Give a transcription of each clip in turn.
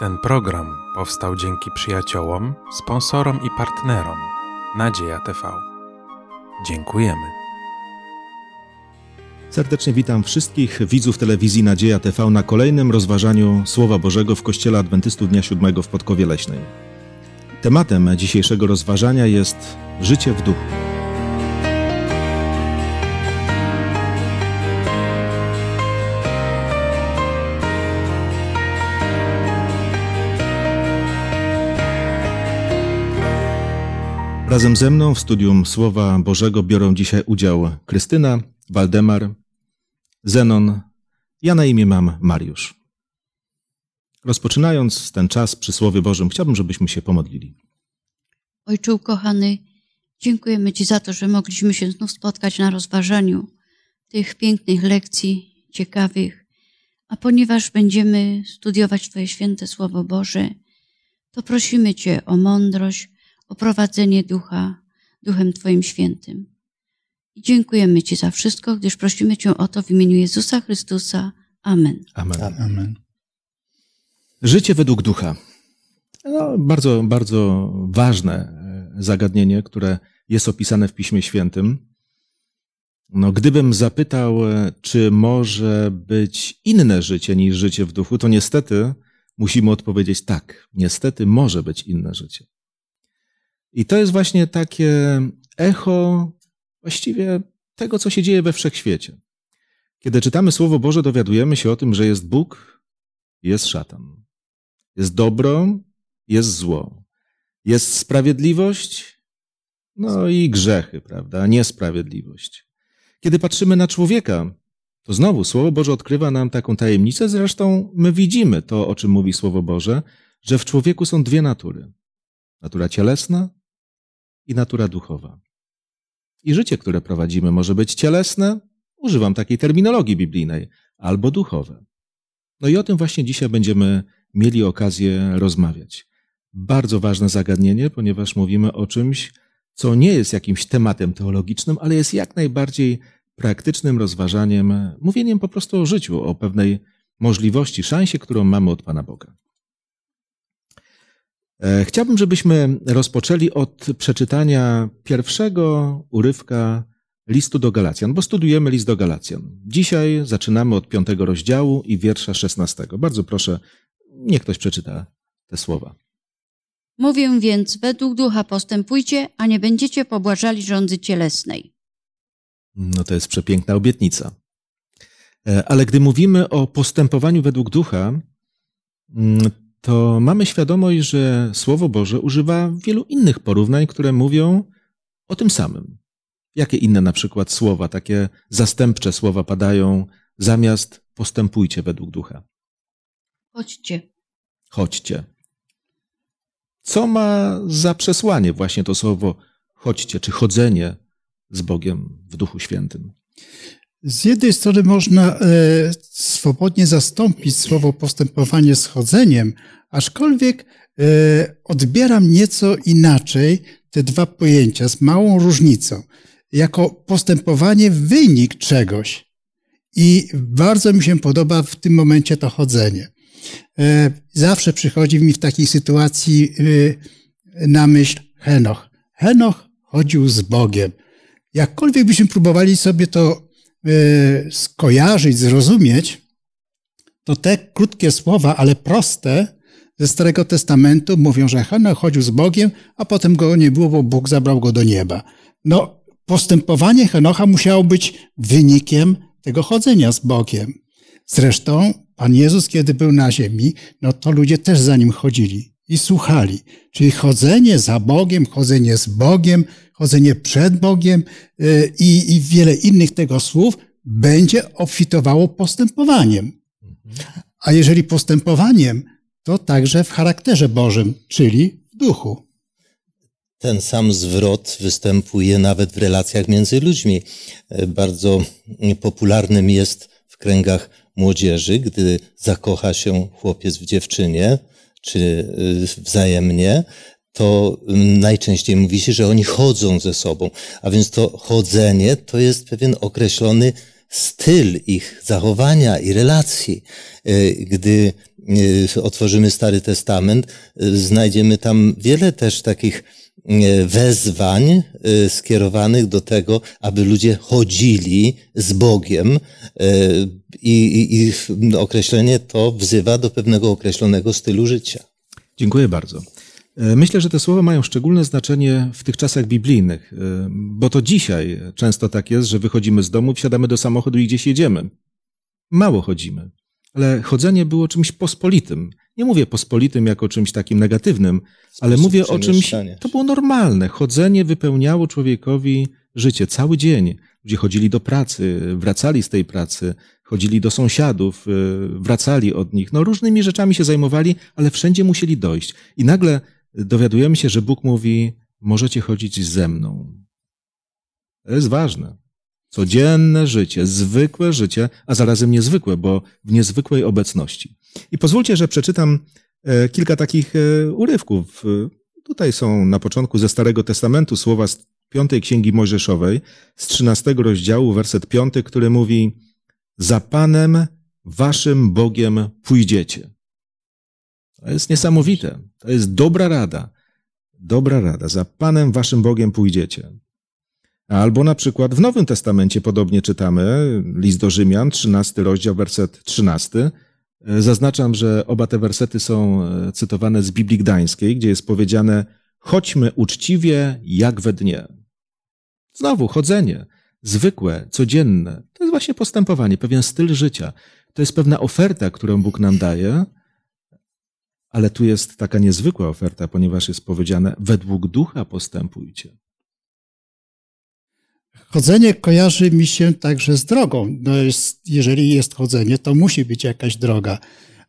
Ten program powstał dzięki przyjaciołom, sponsorom i partnerom Nadzieja TV. Dziękujemy. Serdecznie witam wszystkich widzów telewizji Nadzieja TV na kolejnym rozważaniu Słowa Bożego w Kościele Adwentystów Dnia Siódmego w Podkowie Leśnej. Tematem dzisiejszego rozważania jest życie w duchu. Razem ze mną w Studium Słowa Bożego biorą dzisiaj udział Krystyna, Waldemar, Zenon, ja na imię mam Mariusz. Rozpoczynając ten czas przy Słowie Bożym, chciałbym, żebyśmy się pomodlili. Ojcze ukochany, dziękujemy Ci za to, że mogliśmy się znów spotkać na rozważaniu tych pięknych lekcji, ciekawych, a ponieważ będziemy studiować Twoje święte Słowo Boże, to prosimy Cię o mądrość, o prowadzenie Ducha, Duchem Twoim Świętym. I dziękujemy Ci za wszystko, gdyż prosimy Cię o to w imieniu Jezusa Chrystusa. Amen. Amen. Amen. Życie według Ducha. No, bardzo, bardzo ważne zagadnienie, które jest opisane w Piśmie Świętym. No, gdybym zapytał, czy może być inne życie niż życie w Duchu, to niestety musimy odpowiedzieć tak. Niestety może być inne życie. I to jest właśnie takie echo właściwie tego, co się dzieje we wszechświecie. Kiedy czytamy Słowo Boże, dowiadujemy się o tym, że jest Bóg, jest szatan. Jest dobro, jest zło. Jest sprawiedliwość, no i grzechy, prawda? Niesprawiedliwość. Kiedy patrzymy na człowieka, to znowu Słowo Boże odkrywa nam taką tajemnicę. Zresztą my widzimy to, o czym mówi Słowo Boże, że w człowieku są dwie natury. Natura cielesna i natura duchowa. I życie, które prowadzimy, może być cielesne, używam takiej terminologii biblijnej, albo duchowe. No i o tym właśnie dzisiaj będziemy mieli okazję rozmawiać. Bardzo ważne zagadnienie, ponieważ mówimy o czymś, co nie jest jakimś tematem teologicznym, ale jest jak najbardziej praktycznym rozważaniem, mówieniem po prostu o życiu, o pewnej możliwości, szansie, którą mamy od Pana Boga. Chciałbym, żebyśmy rozpoczęli od przeczytania pierwszego urywka listu do Galacjan, bo studiujemy list do Galacjan. Dzisiaj zaczynamy od 5 rozdziału i wiersza 16. Bardzo proszę, niech ktoś przeczyta te słowa. Mówię więc, według ducha postępujcie, a nie będziecie pobłażali rządzy cielesnej. No to jest przepiękna obietnica. Ale gdy mówimy o postępowaniu według ducha, to mamy świadomość, że Słowo Boże używa wielu innych porównań, które mówią o tym samym. Jakie inne na przykład słowa, takie zastępcze słowa padają zamiast postępujcie według ducha? Chodźcie. Chodźcie. Co ma za przesłanie właśnie to słowo chodźcie, czy chodzenie z Bogiem w Duchu Świętym? Z jednej strony można swobodnie zastąpić słowo postępowanie z chodzeniem, aczkolwiek odbieram nieco inaczej te dwa pojęcia z małą różnicą. Jako postępowanie wynik czegoś i bardzo mi się podoba w tym momencie to chodzenie. Zawsze przychodzi mi w takiej sytuacji na myśl Henoch. Henoch chodził z Bogiem. Jakkolwiek byśmy próbowali sobie to skojarzyć, zrozumieć, to te krótkie słowa, ale proste, ze Starego Testamentu mówią, że Henoch chodził z Bogiem, a potem go nie było, bo Bóg zabrał go do nieba. No, postępowanie Henocha musiało być wynikiem tego chodzenia z Bogiem. Zresztą Pan Jezus, kiedy był na ziemi, no to ludzie też za Nim chodzili i słuchali. Czyli chodzenie za Bogiem, chodzenie z Bogiem, chodzenie przed Bogiem i wiele innych tego słów będzie obfitowało postępowaniem. A jeżeli postępowaniem, to także w charakterze Bożym, czyli w duchu. Ten sam zwrot występuje nawet w relacjach między ludźmi. Bardzo popularnym jest w kręgach młodzieży, gdy zakocha się chłopiec w dziewczynie, czy wzajemnie, to najczęściej mówi się, że oni chodzą ze sobą. A więc to chodzenie to jest pewien określony styl ich zachowania i relacji. Gdy otworzymy Stary Testament, znajdziemy tam wiele też takich wezwań skierowanych do tego, aby ludzie chodzili z Bogiem i określenie to wzywa do pewnego określonego stylu życia. Dziękuję bardzo. Myślę, że te słowa mają szczególne znaczenie w tych czasach biblijnych, bo to dzisiaj często tak jest, że wychodzimy z domu, wsiadamy do samochodu i gdzieś jedziemy. Mało chodzimy, ale chodzenie było czymś pospolitym. Nie mówię pospolitym jako czymś takim negatywnym, ale mówię o czymś, to było normalne. Chodzenie wypełniało człowiekowi życie cały dzień. Ludzie chodzili do pracy, wracali z tej pracy, chodzili do sąsiadów, wracali od nich. No różnymi rzeczami się zajmowali, ale wszędzie musieli dojść. I nagle dowiadujemy się, że Bóg mówi, możecie chodzić ze mną. To jest ważne. Codzienne życie, zwykłe życie, a zarazem niezwykłe, bo w niezwykłej obecności. I pozwólcie, że przeczytam kilka takich urywków. Tutaj są na początku ze Starego Testamentu słowa z 5 Księgi Mojżeszowej, z 13 rozdziału, werset 5, który mówi: za Panem, waszym Bogiem pójdziecie. To jest niesamowite. To jest dobra rada. Dobra rada. Za Panem, waszym Bogiem pójdziecie. Albo na przykład w Nowym Testamencie podobnie czytamy, list do Rzymian, 13 rozdział, werset 13. Zaznaczam, że oba te wersety są cytowane z Biblii Gdańskiej, gdzie jest powiedziane: chodźmy uczciwie jak we dnie. Znowu chodzenie, zwykłe, codzienne. To jest właśnie postępowanie, pewien styl życia. To jest pewna oferta, którą Bóg nam daje, ale tu jest taka niezwykła oferta, ponieważ jest powiedziane: według ducha postępujcie. Chodzenie kojarzy mi się także z drogą. No jest, jeżeli jest chodzenie, to musi być jakaś droga.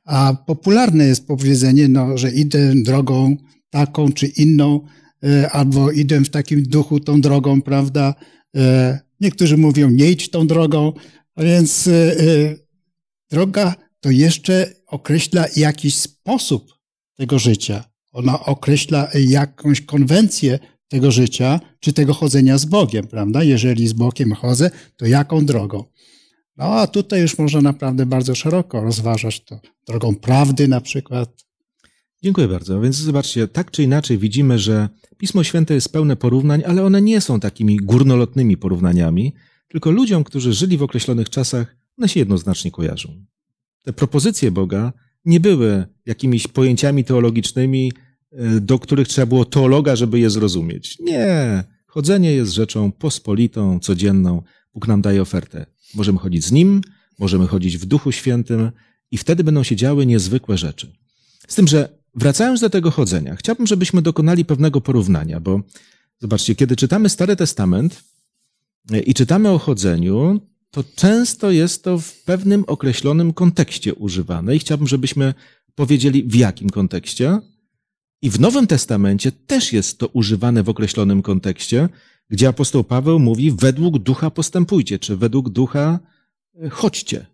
A popularne jest powiedzenie, no, że idę drogą taką czy inną, albo idę w takim duchu tą drogą, prawda? Niektórzy mówią, nie idź tą drogą, więc droga to jeszcze określa jakiś sposób tego życia. Ona określa jakąś konwencję tego życia, czy tego chodzenia z Bogiem, prawda? Jeżeli z Bogiem chodzę, to jaką drogą? No a tutaj już można naprawdę bardzo szeroko rozważać to. Drogą prawdy na przykład. Dziękuję bardzo. Więc zobaczcie, tak czy inaczej widzimy, że Pismo Święte jest pełne porównań, ale one nie są takimi górnolotnymi porównaniami, tylko ludziom, którzy żyli w określonych czasach, one się jednoznacznie kojarzą. Te propozycje Boga nie były jakimiś pojęciami teologicznymi, do których trzeba było teologa, żeby je zrozumieć. Nie. Chodzenie jest rzeczą pospolitą, codzienną. Bóg nam daje ofertę. Możemy chodzić z Nim, możemy chodzić w Duchu Świętym i wtedy będą się działy niezwykłe rzeczy. Z tym, że wracając do tego chodzenia, chciałbym, żebyśmy dokonali pewnego porównania, bo zobaczcie, kiedy czytamy Stary Testament i czytamy o chodzeniu, to często jest to w pewnym określonym kontekście używane i chciałbym, żebyśmy powiedzieli, w jakim kontekście. I w Nowym Testamencie też jest to używane w określonym kontekście, gdzie apostoł Paweł mówi: według ducha postępujcie, czy według ducha chodźcie.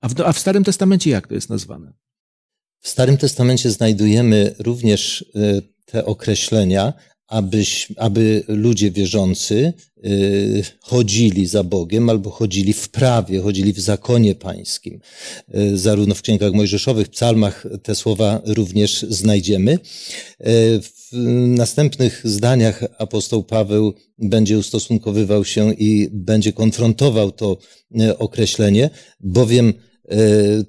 A w Starym Testamencie jak to jest nazwane? W Starym Testamencie znajdujemy również te określenia, aby ludzie wierzący chodzili za Bogiem albo chodzili w prawie, chodzili w zakonie pańskim. Zarówno w księgach mojżeszowych, psalmach te słowa również znajdziemy. W następnych zdaniach apostoł Paweł będzie ustosunkowywał się i będzie konfrontował to określenie, bowiem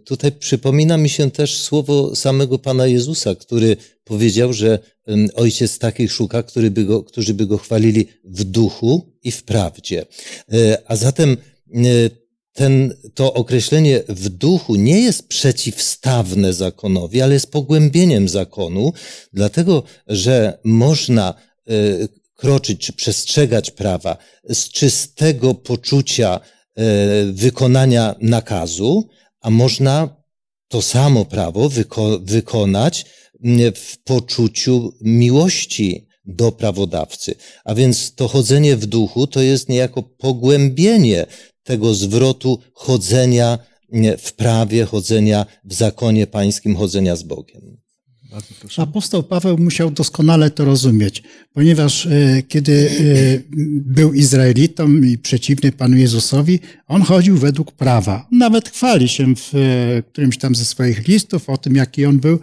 tutaj przypomina mi się też słowo samego Pana Jezusa, który powiedział, że Ojciec takich szuka, którzy by go chwalili w duchu i w prawdzie. A zatem to określenie w duchu nie jest przeciwstawne zakonowi, ale jest pogłębieniem zakonu, dlatego że można kroczyć czy przestrzegać prawa z czystego poczucia wykonania nakazu, a można to samo prawo wykonać w poczuciu miłości do prawodawcy. A więc to chodzenie w duchu to jest niejako pogłębienie tego zwrotu chodzenia w prawie, chodzenia w zakonie pańskim, chodzenia z Bogiem. Bardzo proszę. Apostoł Paweł musiał doskonale to rozumieć, ponieważ kiedy był Izraelitą i przeciwny Panu Jezusowi, on chodził według prawa. Nawet chwali się w którymś tam ze swoich listów o tym, jaki on był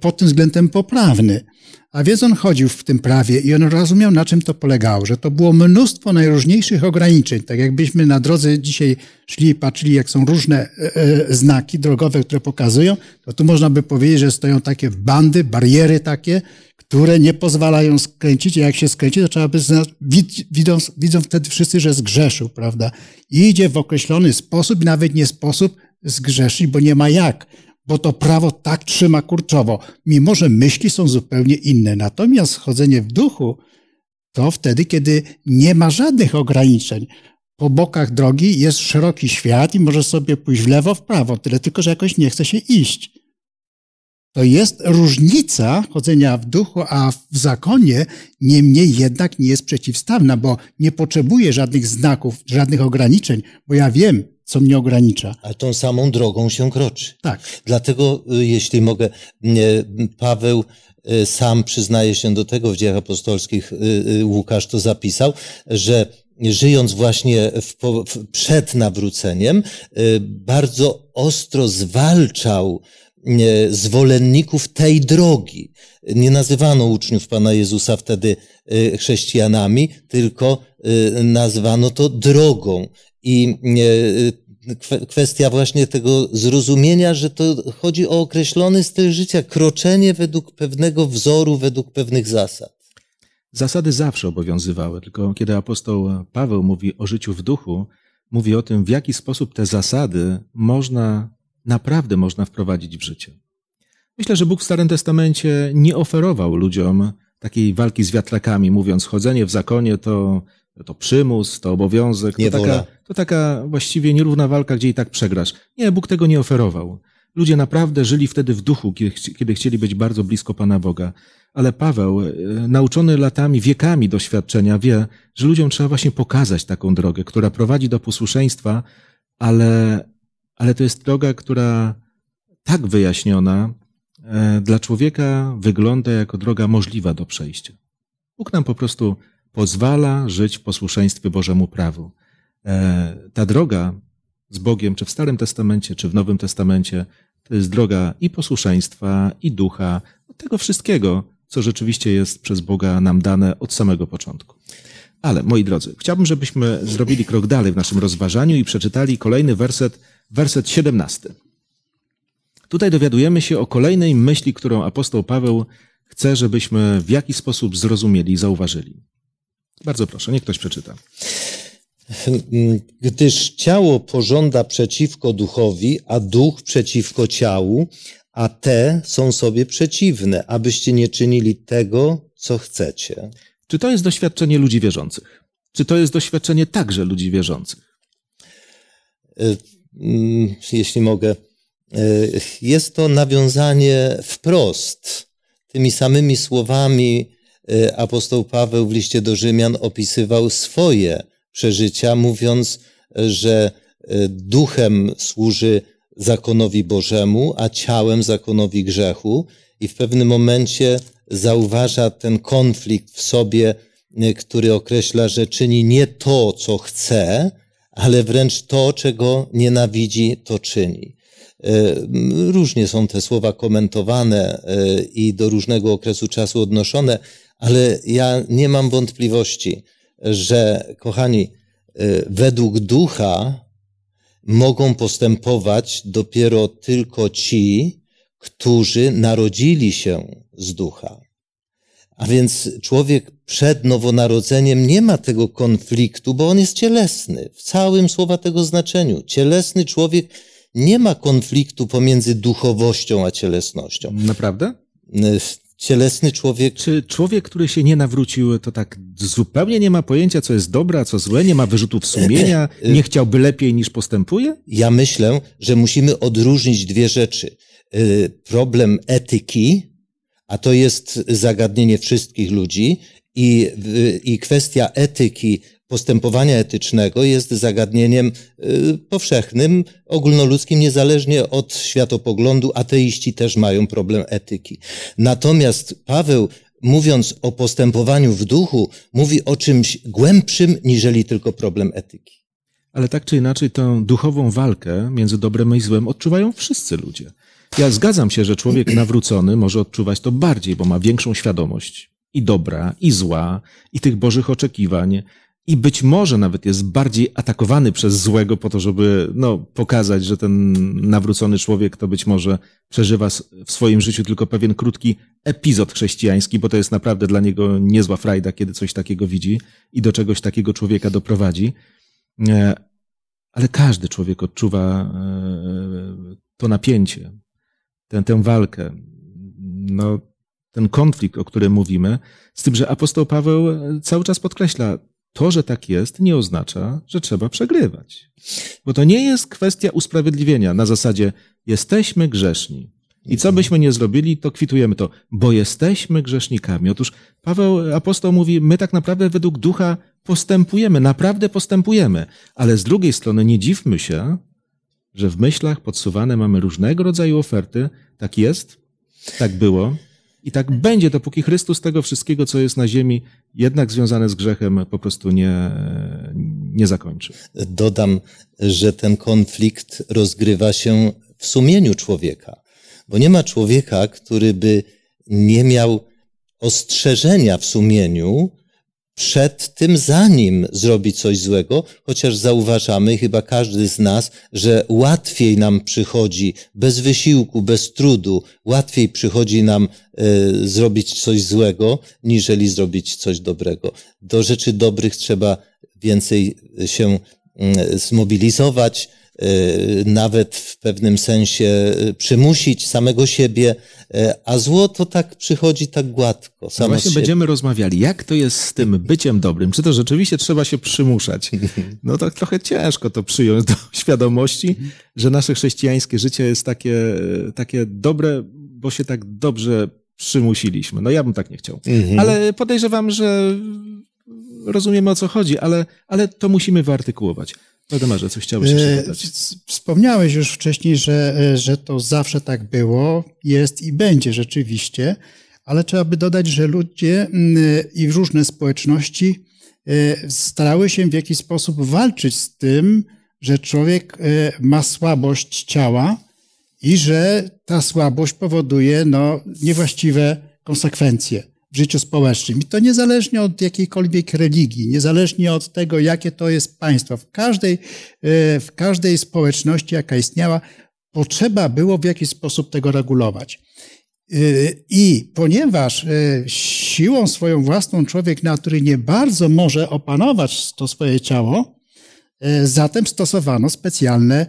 pod tym względem poprawny. A więc on chodził w tym prawie i on rozumiał, na czym to polegało, że to było mnóstwo najróżniejszych ograniczeń. Tak jakbyśmy na drodze dzisiaj szli i patrzyli, jak są różne znaki drogowe, które pokazują, to tu można by powiedzieć, że stoją takie bandy, bariery takie, które nie pozwalają skręcić, a jak się skręci, to trzeba by widzą wtedy wszyscy, że zgrzeszył, prawda? I idzie w określony sposób, nawet nie sposób zgrzeszyć, bo nie ma jak. Bo to prawo tak trzyma kurczowo, mimo że myśli są zupełnie inne. Natomiast chodzenie w duchu to wtedy, kiedy nie ma żadnych ograniczeń. Po bokach drogi jest szeroki świat i możesz sobie pójść w lewo, w prawo, tyle tylko, że jakoś nie chce się iść. To jest różnica chodzenia w duchu, a w zakonie niemniej jednak nie jest przeciwstawna, bo nie potrzebuję żadnych znaków, żadnych ograniczeń, bo ja wiem, co mnie ogranicza. A tą samą drogą się kroczy. Tak. Dlatego, jeśli mogę, Paweł sam przyznaje się do tego w Dziejach Apostolskich, Łukasz to zapisał, że żyjąc właśnie przed nawróceniem, bardzo ostro zwalczał zwolenników tej drogi. Nie nazywano uczniów Pana Jezusa wtedy chrześcijanami, tylko nazwano to drogą. I kwestia właśnie tego zrozumienia, że to chodzi o określony styl życia, kroczenie według pewnego wzoru, według pewnych zasad. Zasady zawsze obowiązywały, tylko kiedy apostoł Paweł mówi o życiu w duchu, mówi o tym, w jaki sposób te zasady naprawdę można wprowadzić w życie. Myślę, że Bóg w Starym Testamencie nie oferował ludziom takiej walki z wiatrakami, mówiąc, chodzenie w zakonie to przymus, to obowiązek, to taka właściwie nierówna walka, gdzie i tak przegrasz. Nie, Bóg tego nie oferował. Ludzie naprawdę żyli wtedy w duchu, kiedy chcieli być bardzo blisko Pana Boga. Ale Paweł, nauczony latami, wiekami doświadczenia, wie, że ludziom trzeba właśnie pokazać taką drogę, która prowadzi do posłuszeństwa, ale to jest droga, która tak wyjaśniona dla człowieka wygląda jako droga możliwa do przejścia. Bóg nam po prostu pozwala żyć w posłuszeństwie Bożemu prawu. Ta droga z Bogiem, czy w Starym Testamencie, czy w Nowym Testamencie, to jest droga i posłuszeństwa, i ducha, tego wszystkiego, co rzeczywiście jest przez Boga nam dane od samego początku. Ale, moi drodzy, chciałbym, żebyśmy zrobili krok dalej w naszym rozważaniu i przeczytali kolejny werset 17. Tutaj dowiadujemy się o kolejnej myśli, którą apostoł Paweł chce, żebyśmy w jakiś sposób zrozumieli i zauważyli. Bardzo proszę, niech ktoś przeczyta. Gdyż ciało pożąda przeciwko duchowi, a duch przeciwko ciału, a te są sobie przeciwne, abyście nie czynili tego, co chcecie. Czy to jest doświadczenie ludzi wierzących? Czy to jest doświadczenie także ludzi wierzących? Jeśli mogę, jest to nawiązanie wprost tymi samymi słowami. Apostoł Paweł w liście do Rzymian opisywał swoje przeżycia, mówiąc, że duchem służy zakonowi Bożemu, a ciałem zakonowi grzechu, i w pewnym momencie zauważa ten konflikt w sobie, który określa, że czyni nie to, co chce, ale wręcz to, czego nienawidzi, to czyni. Różnie są te słowa komentowane i do różnego okresu czasu odnoszone, ale ja nie mam wątpliwości, że, kochani, według ducha mogą postępować dopiero tylko ci, którzy narodzili się z ducha. A więc człowiek przed nowonarodzeniem nie ma tego konfliktu, bo on jest cielesny, w całym słowa tego znaczeniu. Cielesny człowiek nie ma konfliktu pomiędzy duchowością a cielesnością. Naprawdę? Cielesny człowiek... Czy człowiek, który się nie nawrócił, to tak zupełnie nie ma pojęcia, co jest dobre, a co złe, nie ma wyrzutów sumienia, nie chciałby lepiej niż postępuje? Ja myślę, że musimy odróżnić dwie rzeczy. Problem etyki, a to jest zagadnienie wszystkich ludzi, i kwestia etyki postępowania etycznego jest zagadnieniem powszechnym, ogólnoludzkim, niezależnie od światopoglądu. Ateiści też mają problem etyki. Natomiast Paweł, mówiąc o postępowaniu w duchu, mówi o czymś głębszym niżeli tylko problem etyki. Ale tak czy inaczej tę duchową walkę między dobrem i złem odczuwają wszyscy ludzie. Ja zgadzam się, że człowiek nawrócony może odczuwać to bardziej, bo ma większą świadomość i dobra, i zła, i tych bożych oczekiwań, i być może nawet jest bardziej atakowany przez złego po to, żeby pokazać, że ten nawrócony człowiek to być może przeżywa w swoim życiu tylko pewien krótki epizod chrześcijański, bo to jest naprawdę dla niego niezła frajda, kiedy coś takiego widzi i do czegoś takiego człowieka doprowadzi. Ale każdy człowiek odczuwa to napięcie, tę walkę, ten konflikt, o którym mówimy, z tym, że apostoł Paweł cały czas podkreśla, to, że tak jest, nie oznacza, że trzeba przegrywać. Bo to nie jest kwestia usprawiedliwienia na zasadzie jesteśmy grzeszni i co byśmy nie zrobili, to kwitujemy to, bo jesteśmy grzesznikami. Otóż Paweł, apostoł mówi, my tak naprawdę według ducha postępujemy, naprawdę postępujemy, ale z drugiej strony nie dziwmy się, że w myślach podsuwane mamy różnego rodzaju oferty. Tak jest, tak było i tak będzie, dopóki Chrystus tego wszystkiego, co jest na ziemi, jednak związane z grzechem, po prostu nie zakończy. Dodam, że ten konflikt rozgrywa się w sumieniu człowieka, bo nie ma człowieka, który by nie miał ostrzeżenia w sumieniu przed tym, zanim zrobi coś złego, chociaż zauważamy, chyba każdy z nas, że łatwiej nam przychodzi, bez wysiłku, bez trudu, łatwiej przychodzi nam zrobić coś złego, niżeli zrobić coś dobrego. Do rzeczy dobrych trzeba więcej się zmobilizować, nawet w pewnym sensie przymusić samego siebie, a zło to tak przychodzi tak gładko. No właśnie będziemy rozmawiali, jak to jest z tym byciem dobrym, czy to rzeczywiście trzeba się przymuszać. No to trochę ciężko to przyjąć do świadomości, że nasze chrześcijańskie życie jest takie dobre, bo się tak dobrze przymusiliśmy. No ja bym tak nie chciał, ale podejrzewam, że rozumiemy, o co chodzi, ale to musimy wyartykułować. Waldemarze, co chciałeś jeszcze dodać? Wspomniałeś już wcześniej, że to zawsze tak było, jest i będzie rzeczywiście, ale trzeba by dodać, że ludzie i różne społeczności starały się w jakiś sposób walczyć z tym, że człowiek ma słabość ciała i że ta słabość powoduje niewłaściwe konsekwencje w życiu społecznym. I to niezależnie od jakiejkolwiek religii, niezależnie od tego, jakie to jest państwo. W każdej społeczności, jaka istniała, potrzeba było w jakiś sposób tego regulować. I ponieważ siłą swoją własną człowiek natury nie bardzo może opanować to swoje ciało, zatem stosowano specjalne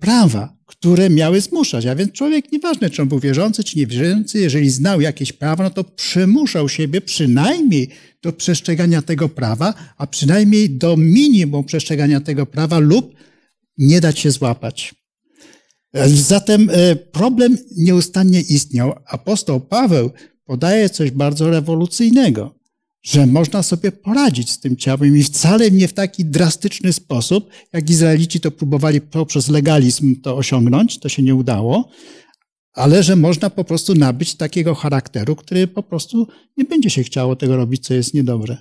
prawa, które miały zmuszać. A więc człowiek, nieważne czy on był wierzący, czy niewierzący, jeżeli znał jakieś prawa, to przymuszał siebie przynajmniej do przestrzegania tego prawa, a przynajmniej do minimum przestrzegania tego prawa lub nie dać się złapać. Zatem problem nieustannie istniał. Apostoł Paweł podaje coś bardzo rewolucyjnego, że można sobie poradzić z tym ciałem i wcale nie w taki drastyczny sposób, jak Izraelici to próbowali poprzez legalizm to osiągnąć, to się nie udało, ale że można po prostu nabyć takiego charakteru, który po prostu nie będzie się chciało tego robić, co jest niedobre.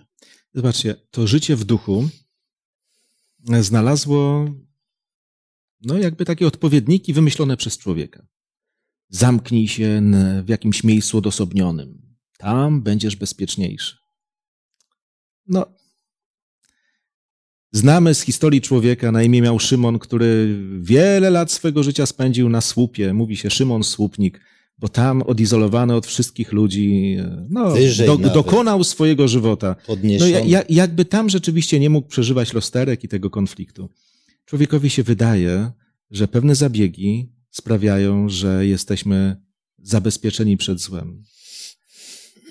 Zobaczcie, to życie w duchu znalazło jakby takie odpowiedniki wymyślone przez człowieka. Zamknij się w jakimś miejscu odosobnionym. Tam będziesz bezpieczniejszy. Znamy z historii człowieka, na imię miał Szymon, który wiele lat swego życia spędził na słupie. Mówi się Szymon Słupnik, bo tam odizolowany od wszystkich ludzi, dokonał swojego żywota. Jakby tam rzeczywiście nie mógł przeżywać rozterek i tego konfliktu. Człowiekowi się wydaje, że pewne zabiegi sprawiają, że jesteśmy zabezpieczeni przed złem.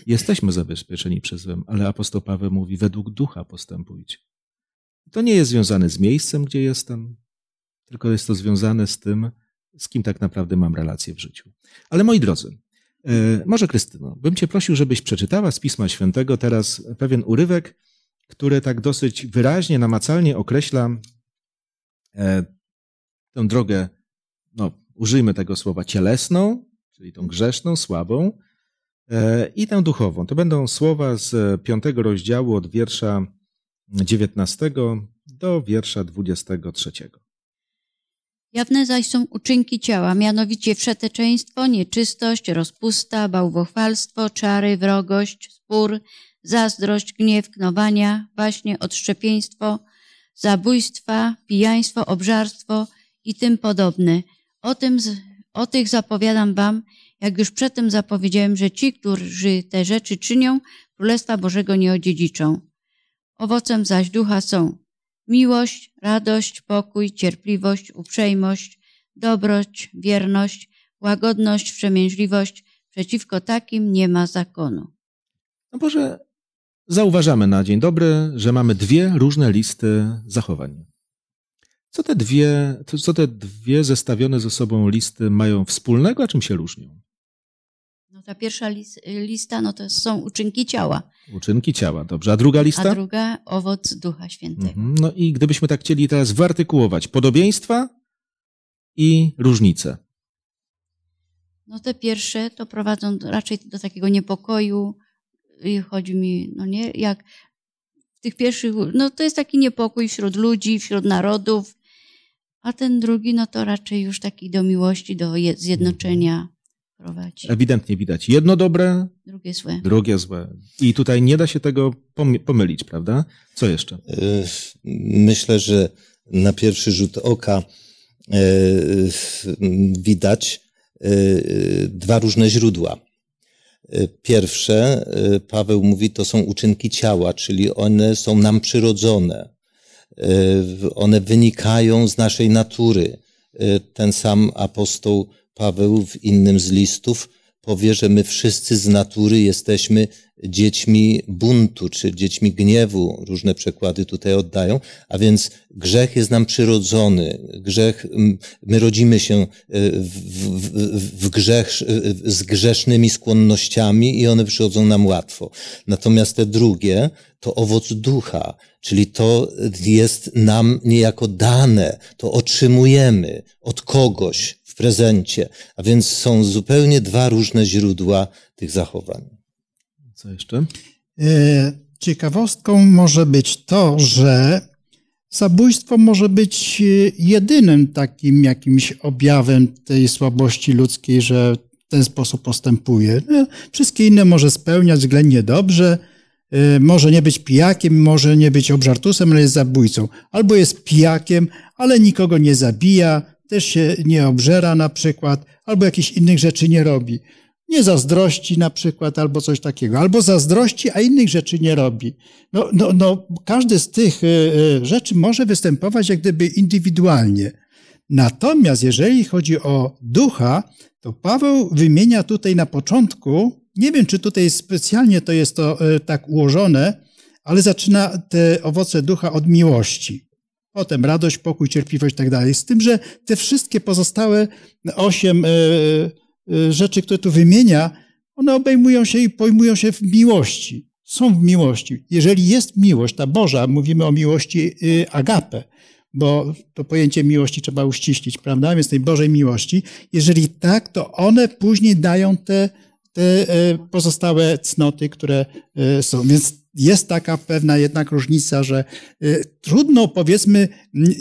Jesteśmy zabezpieczeni przez złem, ale apostoł Paweł mówi, według ducha postępujcie. To nie jest związane z miejscem, gdzie jestem, tylko jest to związane z tym, z kim tak naprawdę mam relację w życiu. Ale moi drodzy, może Krystyno, bym cię prosił, żebyś przeczytała z Pisma Świętego teraz pewien urywek które tak dosyć wyraźnie, namacalnie określa tę drogę, no użyjmy tego słowa, cielesną, czyli tą grzeszną, słabą, i tę duchową. To będą słowa z 5 rozdziału od wiersza 19 do wiersza 23. Jawne zaś są uczynki ciała, mianowicie wszeteczeństwo, nieczystość, rozpusta, bałwochwalstwo, czary, wrogość, spór, zazdrość, gniew, knowania, waśnie, odszczepieństwo, zabójstwa, pijaństwo, obżarstwo i tym podobne. O tych zapowiadam wam, jak już przedtem zapowiedziałem, że ci, którzy te rzeczy czynią, Królestwa Bożego nie odziedziczą. Owocem zaś ducha są miłość, radość, pokój, cierpliwość, uprzejmość, dobroć, wierność, łagodność, przemiężliwość. Przeciwko takim nie ma zakonu. No Boże, zauważamy na dzień dobry, że mamy dwie różne listy zachowań. Co te dwie zestawione ze sobą listy mają wspólnego, a czym się różnią? No ta pierwsza lista, no to są uczynki ciała. Uczynki ciała, dobrze. A druga lista? A druga, owoc Ducha Świętego. No i gdybyśmy tak chcieli teraz wyartykułować podobieństwa i różnice. No te pierwsze to prowadzą raczej do takiego niepokoju. Chodzi mi, no nie, jak w tych pierwszych, no to jest taki niepokój wśród ludzi, wśród narodów, a ten drugi, no to raczej już taki do miłości, do zjednoczenia prowadzi. Ewidentnie widać. Jedno dobre, drugie złe. I tutaj nie da się tego pomylić, prawda? Co jeszcze? Myślę, że na pierwszy rzut oka widać dwa różne źródła. Pierwsze, Paweł mówi, to są uczynki ciała, czyli one są nam przyrodzone. One wynikają z naszej natury. Ten sam apostoł Paweł w innym z listów powie, że my wszyscy z natury jesteśmy dziećmi buntu, czy dziećmi gniewu. Różne przekłady tutaj oddają. A więc grzech jest nam przyrodzony. Grzech, my rodzimy się w grzech, z grzesznymi skłonnościami i one przychodzą nam łatwo. Natomiast te drugie to owoc ducha, czyli to jest nam niejako dane, to otrzymujemy od kogoś w prezencie. A więc są zupełnie dwa różne źródła tych zachowań. Co jeszcze? Ciekawostką może być to, że zabójstwo może być jedynym takim jakimś objawem tej słabości ludzkiej, że w ten sposób postępuje. Wszystkie inne może spełniać względnie dobrze, może nie być pijakiem, może nie być obżartusem, ale jest zabójcą. Albo jest pijakiem, ale nikogo nie zabija, też się nie obżera na przykład, albo jakichś innych rzeczy nie robi. Nie zazdrości na przykład, albo coś takiego. Albo zazdrości, a innych rzeczy nie robi. No, każdy z tych rzeczy może występować jak gdyby indywidualnie. Natomiast jeżeli chodzi o ducha, to Paweł wymienia tutaj na początku, nie wiem czy tutaj specjalnie to jest to tak ułożone, ale zaczyna te owoce ducha od miłości. Potem radość, pokój, cierpliwość i tak dalej. Z tym, że te wszystkie pozostałe 8 rzeczy, które tu wymienia, one obejmują się i pojmują się w miłości. Są w miłości. Jeżeli jest miłość, ta Boża, mówimy o miłości agape, bo to pojęcie miłości trzeba uściślić, prawda? Więc tej Bożej miłości. Jeżeli tak, to one później dają te pozostałe cnoty, które są. Więc jest taka pewna jednak różnica, że trudno, powiedzmy,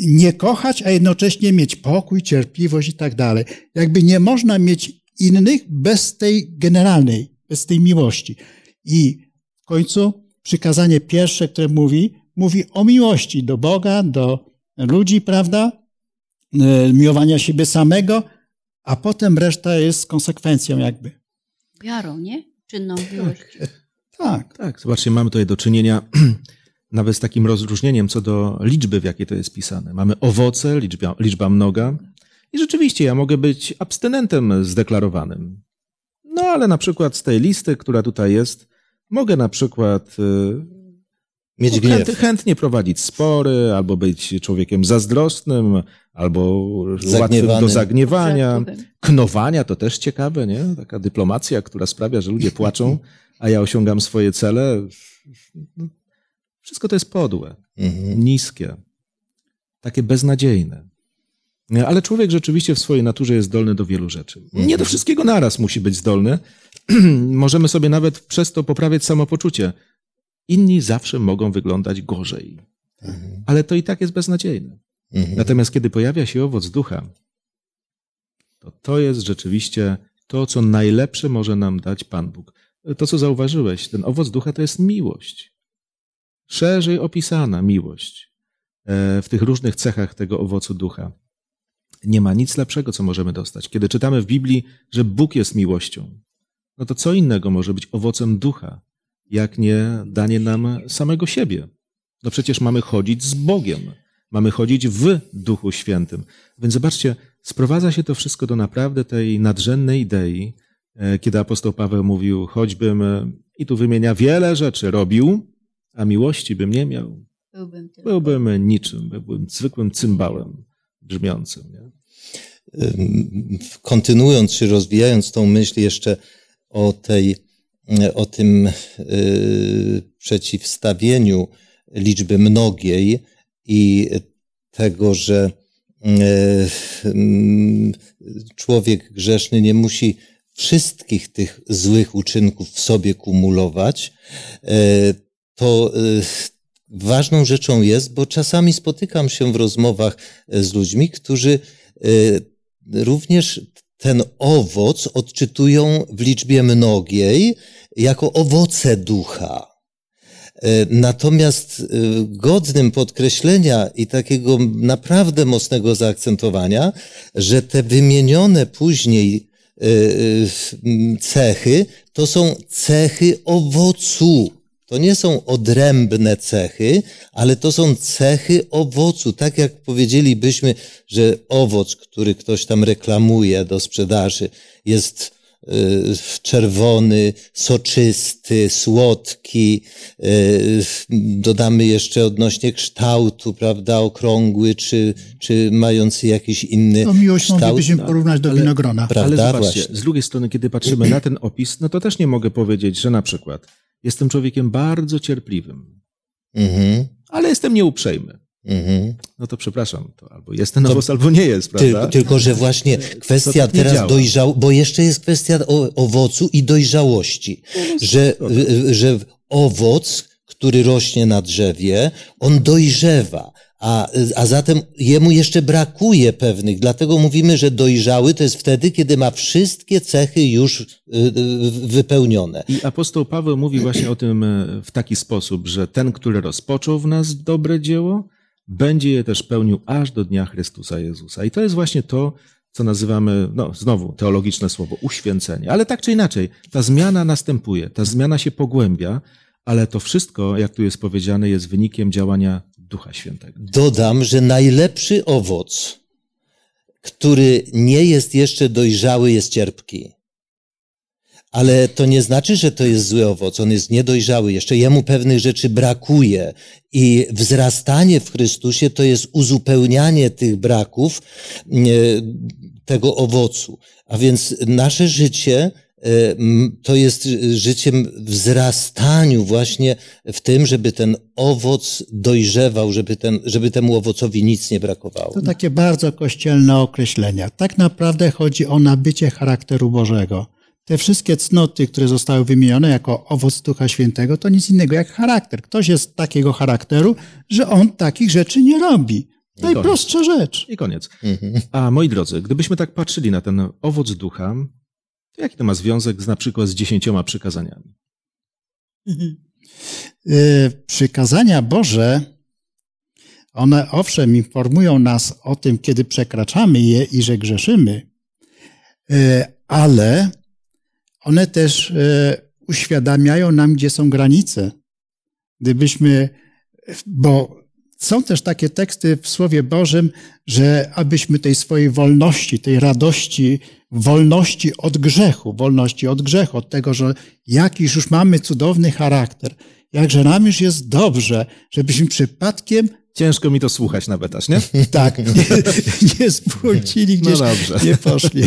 nie kochać, a jednocześnie mieć pokój, cierpliwość i tak dalej. Jakby nie można mieć innych bez tej generalnej, bez tej miłości. I w końcu przykazanie pierwsze, które mówi o miłości do Boga, do ludzi, prawda? Miłowania siebie samego, a potem reszta jest konsekwencją jakby. Wiarą, nie? Czynną miłości. Tak. Zobaczcie, mamy tutaj do czynienia nawet z takim rozróżnieniem co do liczby, w jakiej to jest pisane. Mamy owoce, liczba mnoga. I rzeczywiście ja mogę być abstynentem zdeklarowanym. No ale na przykład z tej listy, która tutaj jest, mogę na przykład mieć chętnie prowadzić spory, albo być człowiekiem zazdrosnym, albo łatwym do zagniewania. Knowania to też ciekawe, nie? Taka dyplomacja, która sprawia, że ludzie płaczą, a ja osiągam swoje cele. Wszystko to jest podłe, niskie, takie beznadziejne. Ale człowiek rzeczywiście w swojej naturze jest zdolny do wielu rzeczy. Nie do wszystkiego naraz musi być zdolny. Możemy sobie nawet przez to poprawiać samopoczucie. Inni zawsze mogą wyglądać gorzej. Ale to i tak jest beznadziejne. Natomiast kiedy pojawia się owoc ducha, to jest rzeczywiście to, co najlepsze może nam dać Pan Bóg. To, co zauważyłeś, ten owoc ducha to jest miłość. Szerzej opisana miłość w tych różnych cechach tego owocu ducha. Nie ma nic lepszego, co możemy dostać. Kiedy czytamy w Biblii, że Bóg jest miłością, no to co innego może być owocem ducha, jak nie danie nam samego siebie. No przecież mamy chodzić z Bogiem, mamy chodzić w Duchu Świętym. Więc zobaczcie, sprowadza się to wszystko do naprawdę tej nadrzędnej idei, kiedy apostoł Paweł mówił, choćbym, i tu wymienia wiele rzeczy, robił, a miłości bym nie miał. Byłbym niczym, byłbym zwykłym cymbałem brzmiącym. Nie? Kontynuując czy rozwijając tą myśl jeszcze o tym przeciwstawieniu liczby mnogiej i tego, że człowiek grzeszny nie musi wszystkich tych złych uczynków w sobie kumulować, to ważną rzeczą jest, bo czasami spotykam się w rozmowach z ludźmi, którzy również ten owoc odczytują w liczbie mnogiej jako owoce ducha. Natomiast godnym podkreślenia i takiego naprawdę mocnego zaakcentowania, że te wymienione później cechy to są cechy owocu. To nie są odrębne cechy, ale to są cechy owocu. Tak jak powiedzielibyśmy, że owoc, który ktoś tam reklamuje do sprzedaży, jest czerwony, soczysty, słodki. Dodamy jeszcze odnośnie kształtu, prawda, okrągły, czy mający jakiś inny kształt. No miłość moglibyśmy porównać do winogrona. Prawda? Ale zobaczcie, właśnie. Z drugiej strony, kiedy patrzymy na ten opis, no to też nie mogę powiedzieć, że na przykład jestem człowiekiem bardzo cierpliwym, ale jestem nieuprzejmy. No to przepraszam, to albo jest ten owoc, albo nie jest, prawda? Tylko że właśnie kwestia tak teraz dojrzałości, bo jeszcze jest kwestia owocu i dojrzałości, że owoc, który rośnie na drzewie, on dojrzewa, a zatem jemu jeszcze brakuje pewnych, dlatego mówimy, że dojrzały to jest wtedy, kiedy ma wszystkie cechy już wypełnione. I apostoł Paweł mówi właśnie o tym w taki sposób, że ten, który rozpoczął w nas dobre dzieło, będzie je też pełnił aż do dnia Chrystusa Jezusa. I to jest właśnie to, co nazywamy, no znowu teologiczne słowo, uświęcenie. Ale tak czy inaczej, ta zmiana następuje, ta zmiana się pogłębia, ale to wszystko, jak tu jest powiedziane, jest wynikiem działania Ducha Świętego. Dodam, że najlepszy owoc, który nie jest jeszcze dojrzały, jest cierpki. Ale to nie znaczy, że to jest zły owoc. On jest niedojrzały. Jeszcze jemu pewnych rzeczy brakuje. I wzrastanie w Chrystusie to jest uzupełnianie tych braków, tego owocu. A więc nasze życie to jest życiem wzrastaniu właśnie w tym, żeby ten owoc dojrzewał, żeby temu owocowi nic nie brakowało. To takie bardzo kościelne określenia. Tak naprawdę chodzi o nabycie charakteru Bożego. Te wszystkie cnoty, które zostały wymienione jako owoc Ducha Świętego, to nic innego jak charakter. Ktoś jest takiego charakteru, że on takich rzeczy nie robi. Najprostsza rzecz. I koniec. A moi drodzy, gdybyśmy tak patrzyli na ten owoc Ducha, to jaki to ma związek na przykład z 10 przykazaniami? Przykazania Boże, one owszem informują nas o tym, kiedy przekraczamy je i że grzeszymy, ale one też uświadamiają nam, gdzie są granice. Bo są też takie teksty w Słowie Bożym, że abyśmy tej swojej wolności, tej radości, wolności od grzechu, od tego, że jakiś już mamy cudowny charakter, jakże nam już jest dobrze, żebyśmy przypadkiem... Ciężko mi to słuchać nawet aż, nie? Tak, nie spłócili gdzieś, nie poszli.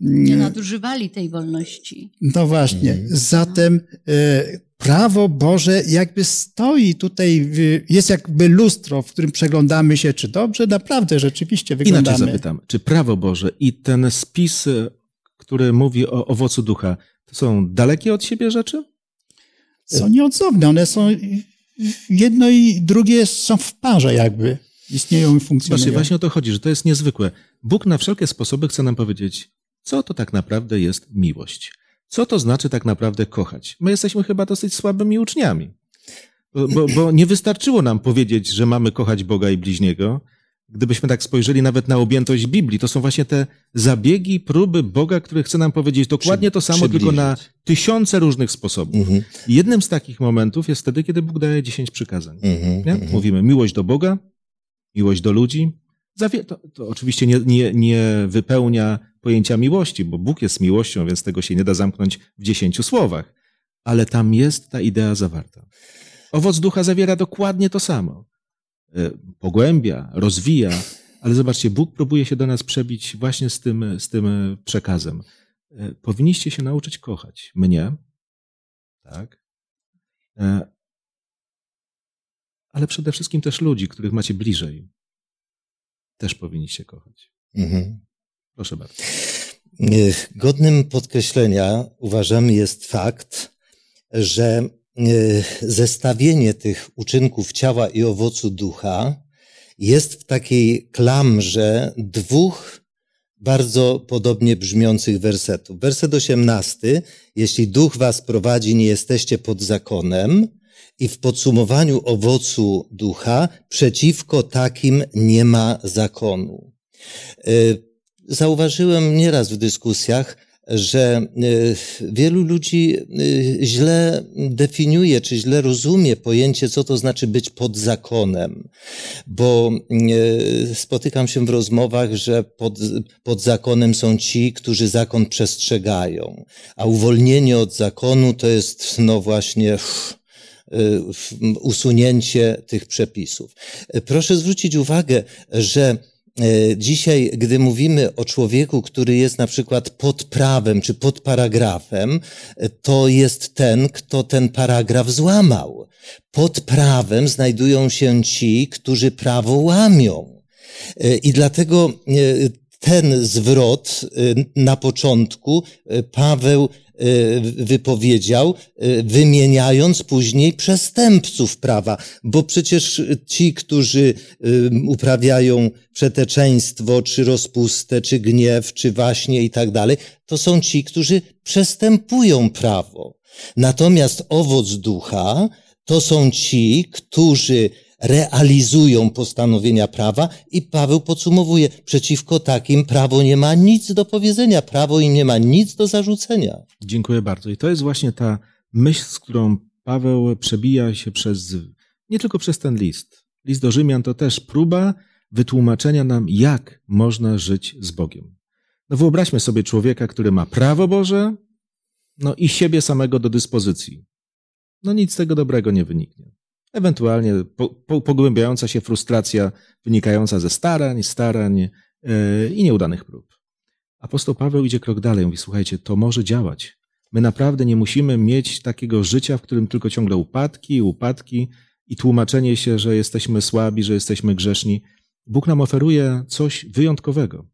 Nie nadużywali tej wolności. No właśnie, zatem Prawo Boże jakby stoi tutaj, jest jakby lustro, w którym przeglądamy się, czy dobrze naprawdę rzeczywiście wyglądamy. Inaczej zapytam, czy Prawo Boże i ten spis, który mówi o owocu ducha, to są dalekie od siebie rzeczy? Są nieodzowne, one są, jedno i drugie są w parze jakby, istnieją i funkcjonują. Właśnie o to chodzi, że to jest niezwykłe. Bóg na wszelkie sposoby chce nam powiedzieć, co to tak naprawdę jest miłość. Co to znaczy tak naprawdę kochać? My jesteśmy chyba dosyć słabymi uczniami, bo nie wystarczyło nam powiedzieć, że mamy kochać Boga i bliźniego. Gdybyśmy tak spojrzeli nawet na objętość Biblii, to są właśnie te zabiegi, próby Boga, który chce nam powiedzieć dokładnie to samo, tylko na tysiące różnych sposobów. Jednym z takich momentów jest wtedy, kiedy Bóg daje 10 przykazań. Mówimy miłość do Boga, miłość do ludzi. To oczywiście nie wypełnia pojęcia miłości, bo Bóg jest miłością, więc tego się nie da zamknąć w 10 słowach. Ale tam jest ta idea zawarta. Owoc ducha zawiera dokładnie to samo. Pogłębia, rozwija, ale zobaczcie, Bóg próbuje się do nas przebić właśnie z tym przekazem. Powinniście się nauczyć kochać mnie, tak? Ale przede wszystkim też ludzi, których macie bliżej. Też powinniście kochać. Proszę bardzo. Godnym podkreślenia uważam jest fakt, że zestawienie tych uczynków ciała i owocu ducha jest w takiej klamrze dwóch bardzo podobnie brzmiących wersetów. Werset 18, jeśli duch was prowadzi, nie jesteście pod zakonem, i w podsumowaniu owocu ducha przeciwko takim nie ma zakonu. Zauważyłem nieraz w dyskusjach, że wielu ludzi źle definiuje, czy źle rozumie pojęcie, co to znaczy być pod zakonem. Bo spotykam się w rozmowach, że pod zakonem są ci, którzy zakon przestrzegają. A uwolnienie od zakonu to jest no właśnie usunięcie tych przepisów. Proszę zwrócić uwagę, że dzisiaj, gdy mówimy o człowieku, który jest na przykład pod prawem czy pod paragrafem, to jest ten, kto ten paragraf złamał. Pod prawem znajdują się ci, którzy prawo łamią. I dlatego ten zwrot na początku Paweł wypowiedział, wymieniając później przestępców prawa, bo przecież ci, którzy uprawiają przeteczeństwo, czy rozpustę, czy gniew, czy waśnie i tak dalej, to są ci, którzy przestępują prawo. Natomiast owoc ducha to są ci, którzy realizują postanowienia prawa i Paweł podsumowuje, przeciwko takim prawo nie ma nic do powiedzenia, prawo im nie ma nic do zarzucenia. Dziękuję bardzo. I to jest właśnie ta myśl, z którą Paweł przebija się nie tylko przez ten list. List do Rzymian to też próba wytłumaczenia nam, jak można żyć z Bogiem. No wyobraźmy sobie człowieka, który ma prawo Boże, no i siebie samego do dyspozycji. No nic z tego dobrego nie wyniknie. Ewentualnie pogłębiająca się frustracja wynikająca ze starań i nieudanych prób. Apostoł Paweł idzie krok dalej, mówi, słuchajcie, to może działać. My naprawdę nie musimy mieć takiego życia, w którym tylko ciągle upadki i tłumaczenie się, że jesteśmy słabi, że jesteśmy grzeszni. Bóg nam oferuje coś wyjątkowego.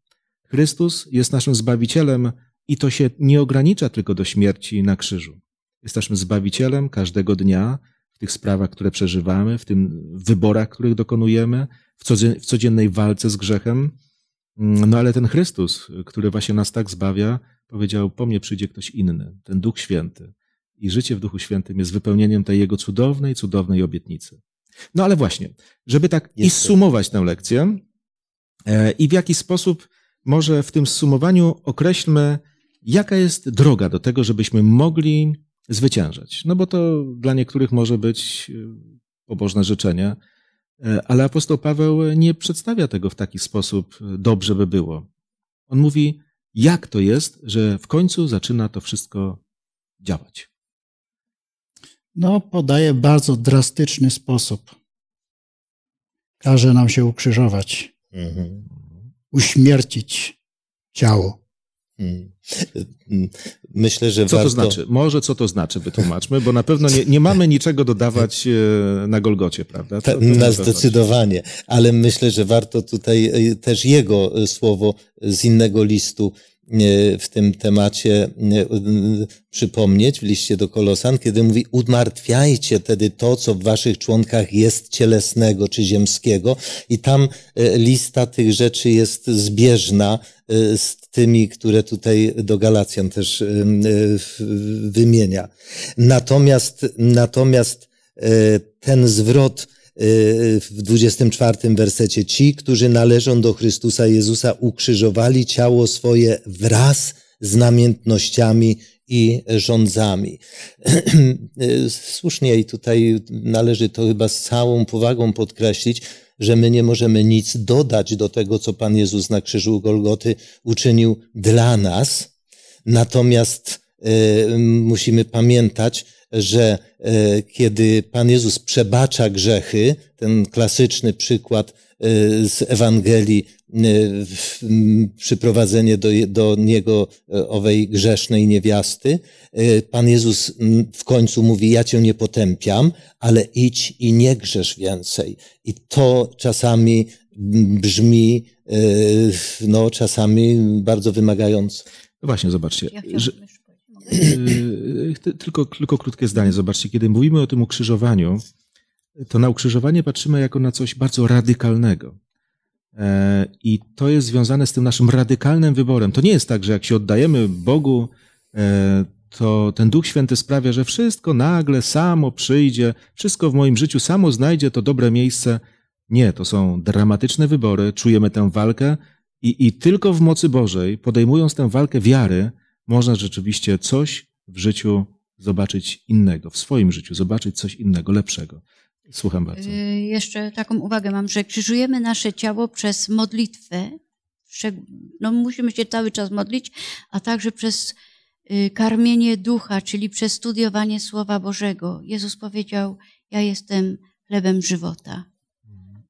Chrystus jest naszym Zbawicielem i to się nie ogranicza tylko do śmierci na krzyżu. Jest naszym Zbawicielem każdego dnia, w tych sprawach, które przeżywamy, w tym wyborach, których dokonujemy, w codziennej walce z grzechem. No ale ten Chrystus, który właśnie nas tak zbawia, powiedział, po mnie przyjdzie ktoś inny, ten Duch Święty. I życie w Duchu Świętym jest wypełnieniem tej jego cudownej obietnicy. No ale właśnie, żeby tak i zsumować tę lekcję i w jaki sposób może w tym zsumowaniu określmy, jaka jest droga do tego, żebyśmy mogli zwyciężać. No bo to dla niektórych może być pobożne życzenie, ale apostoł Paweł nie przedstawia tego w taki sposób, dobrze by było. On mówi, jak to jest, że w końcu zaczyna to wszystko działać. No, podaje bardzo drastyczny sposób. Każe nam się ukrzyżować, uśmiercić ciało. Myślę, że warto... Co to znaczy? Może co to znaczy, wytłumaczmy, bo na pewno nie mamy niczego dodawać na Golgocie, prawda? Na zdecydowanie, ale myślę, że warto tutaj też jego słowo z innego listu w tym temacie przypomnieć, w liście do Kolosan, kiedy mówi: umartwiajcie tedy to, co w waszych członkach jest cielesnego czy ziemskiego. I tam lista tych rzeczy jest zbieżna z tymi, które tutaj do Galacjan też wymienia. Natomiast ten zwrot w 24 wersecie: ci, którzy należą do Chrystusa Jezusa, ukrzyżowali ciało swoje wraz z namiętnościami i rządzami. Słusznie i tutaj należy to chyba z całą powagą podkreślić, że my nie możemy nic dodać do tego, co Pan Jezus na krzyżu Golgoty uczynił dla nas. Natomiast musimy pamiętać, że kiedy Pan Jezus przebacza grzechy, ten klasyczny przykład z Ewangelii, przyprowadzenie do Niego owej grzesznej niewiasty, Pan Jezus w końcu mówi: ja cię nie potępiam, ale idź i nie grzesz więcej. I to czasami brzmi, no czasami bardzo wymagająco. No właśnie, zobaczcie. Tylko krótkie zdanie. Zobaczcie, kiedy mówimy o tym ukrzyżowaniu, to na ukrzyżowanie patrzymy jako na coś bardzo radykalnego. I to jest związane z tym naszym radykalnym wyborem. To nie jest tak, że jak się oddajemy Bogu, to ten Duch Święty sprawia, że wszystko nagle samo przyjdzie, wszystko w moim życiu samo znajdzie to dobre miejsce. Nie, to są dramatyczne wybory, czujemy tę walkę i tylko w mocy Bożej, podejmując tę walkę wiary, można rzeczywiście coś w życiu zobaczyć innego, w swoim życiu zobaczyć coś innego, lepszego. Słucham bardzo. Jeszcze taką uwagę mam, że krzyżujemy nasze ciało przez modlitwę. No, musimy się cały czas modlić, a także przez karmienie ducha, czyli przez studiowanie Słowa Bożego. Jezus powiedział: ja jestem chlebem żywota. Mhm.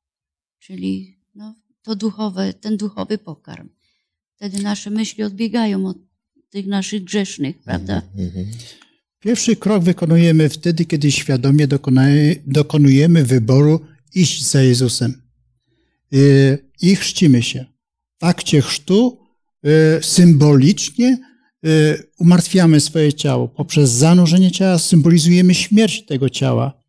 Czyli no, to duchowe, ten duchowy pokarm. Wtedy nasze myśli odbiegają od tych naszych grzesznych, prawda? Pierwszy krok wykonujemy wtedy, kiedy świadomie dokonujemy wyboru iść za Jezusem i chrzcimy się. W akcie chrztu symbolicznie umartwiamy swoje ciało. Poprzez zanurzenie ciała symbolizujemy śmierć tego ciała,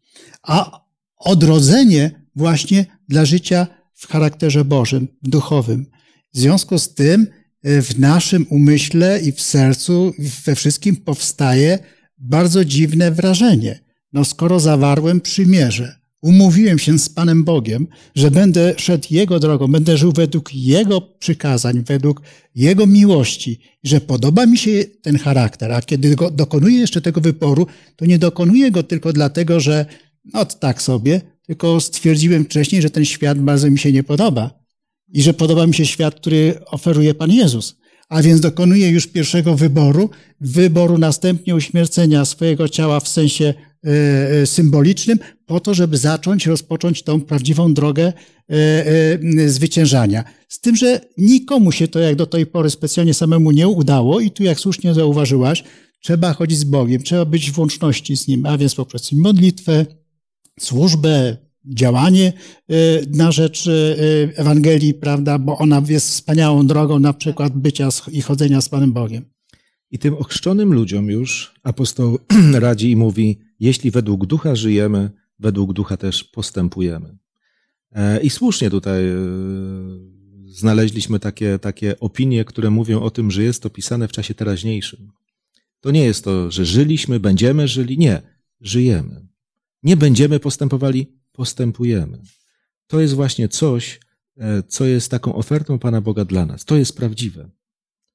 a odrodzenie właśnie dla życia w charakterze Bożym, duchowym. W związku z tym w naszym umyśle i w sercu, we wszystkim powstaje bardzo dziwne wrażenie. No skoro zawarłem przymierze, umówiłem się z Panem Bogiem, że będę szedł Jego drogą, będę żył według Jego przykazań, według Jego miłości, że podoba mi się ten charakter, a kiedy dokonuję jeszcze tego wyboru, to nie dokonuję go tylko dlatego, że no tak sobie, tylko stwierdziłem wcześniej, że ten świat bardzo mi się nie podoba. I że podoba mi się świat, który oferuje Pan Jezus. A więc dokonuje już pierwszego wyboru następnie uśmiercenia swojego ciała w sensie symbolicznym, po to, żeby rozpocząć tą prawdziwą drogę zwyciężania. Z tym, że nikomu się to jak do tej pory specjalnie samemu nie udało i tu, jak słusznie zauważyłaś, trzeba chodzić z Bogiem, trzeba być w łączności z Nim, a więc poprzez modlitwę, służbę, działanie na rzecz Ewangelii, prawda, bo ona jest wspaniałą drogą na przykład bycia i chodzenia z Panem Bogiem. I tym ochrzczonym ludziom już apostoł radzi i mówi: jeśli według ducha żyjemy, według ducha też postępujemy. I słusznie tutaj znaleźliśmy takie opinie, które mówią o tym, że jest to pisane w czasie teraźniejszym. To nie jest to, że żyliśmy, będziemy żyli. Nie, żyjemy. Nie będziemy postępowali, postępujemy. To jest właśnie coś, co jest taką ofertą Pana Boga dla nas. To jest prawdziwe.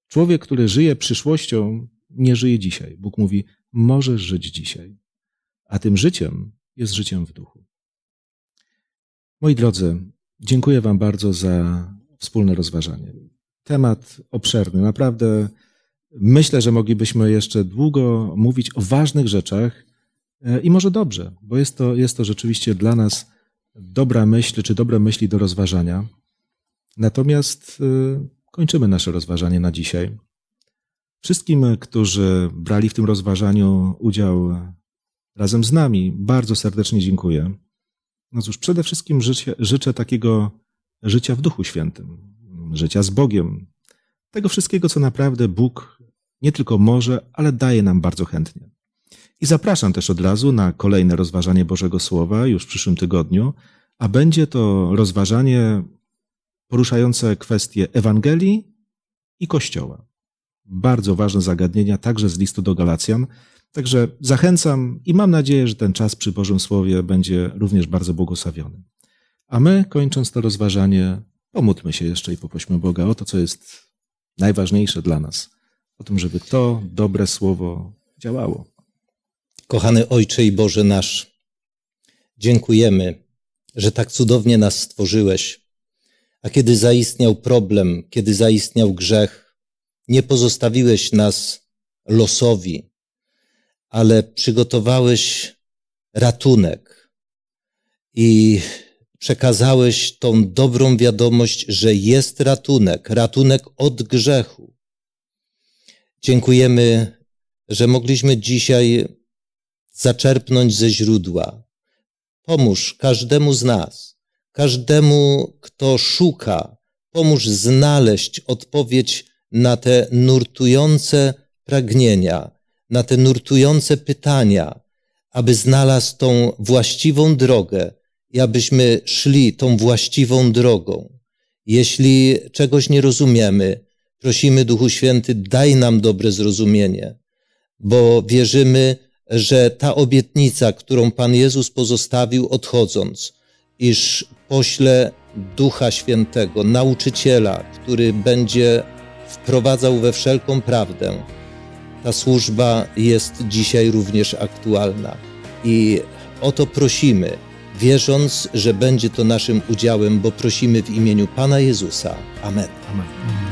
Człowiek, który żyje przyszłością, nie żyje dzisiaj. Bóg mówi: możesz żyć dzisiaj. A tym życiem jest życiem w duchu. Moi drodzy, dziękuję Wam bardzo za wspólne rozważanie. Temat obszerny. Naprawdę myślę, że moglibyśmy jeszcze długo mówić o ważnych rzeczach, i może dobrze, bo jest to rzeczywiście dla nas dobra myśl, czy dobre myśli do rozważania. Natomiast kończymy nasze rozważanie na dzisiaj. Wszystkim, którzy brali w tym rozważaniu udział razem z nami, bardzo serdecznie dziękuję. No cóż, przede wszystkim życzę takiego życia w Duchu Świętym, życia z Bogiem, tego wszystkiego, co naprawdę Bóg nie tylko może, ale daje nam bardzo chętnie. I zapraszam też od razu na kolejne rozważanie Bożego Słowa już w przyszłym tygodniu, a będzie to rozważanie poruszające kwestie Ewangelii i Kościoła. Bardzo ważne zagadnienia, także z listu do Galacjan. Także zachęcam i mam nadzieję, że ten czas przy Bożym Słowie będzie również bardzo błogosławiony. A my, kończąc to rozważanie, pomódlmy się jeszcze i poprośmy Boga o to, co jest najważniejsze dla nas. O tym, żeby to dobre Słowo działało. Kochany Ojcze i Boże nasz, dziękujemy, że tak cudownie nas stworzyłeś. A kiedy zaistniał problem, kiedy zaistniał grzech, nie pozostawiłeś nas losowi, ale przygotowałeś ratunek i przekazałeś tą dobrą wiadomość, że jest ratunek, ratunek od grzechu. Dziękujemy, że mogliśmy dzisiaj zaczerpnąć ze źródła. Pomóż każdemu z nas, każdemu, kto szuka, pomóż znaleźć odpowiedź na te nurtujące pragnienia, na te nurtujące pytania, aby znalazł tą właściwą drogę i abyśmy szli tą właściwą drogą. Jeśli czegoś nie rozumiemy, prosimy, Duchu Święty, daj nam dobre zrozumienie, bo wierzymy, że ta obietnica, którą Pan Jezus pozostawił odchodząc, iż pośle Ducha Świętego, nauczyciela, który będzie wprowadzał we wszelką prawdę, ta służba jest dzisiaj również aktualna. I o to prosimy, wierząc, że będzie to naszym udziałem, bo prosimy w imieniu Pana Jezusa. Amen. Amen.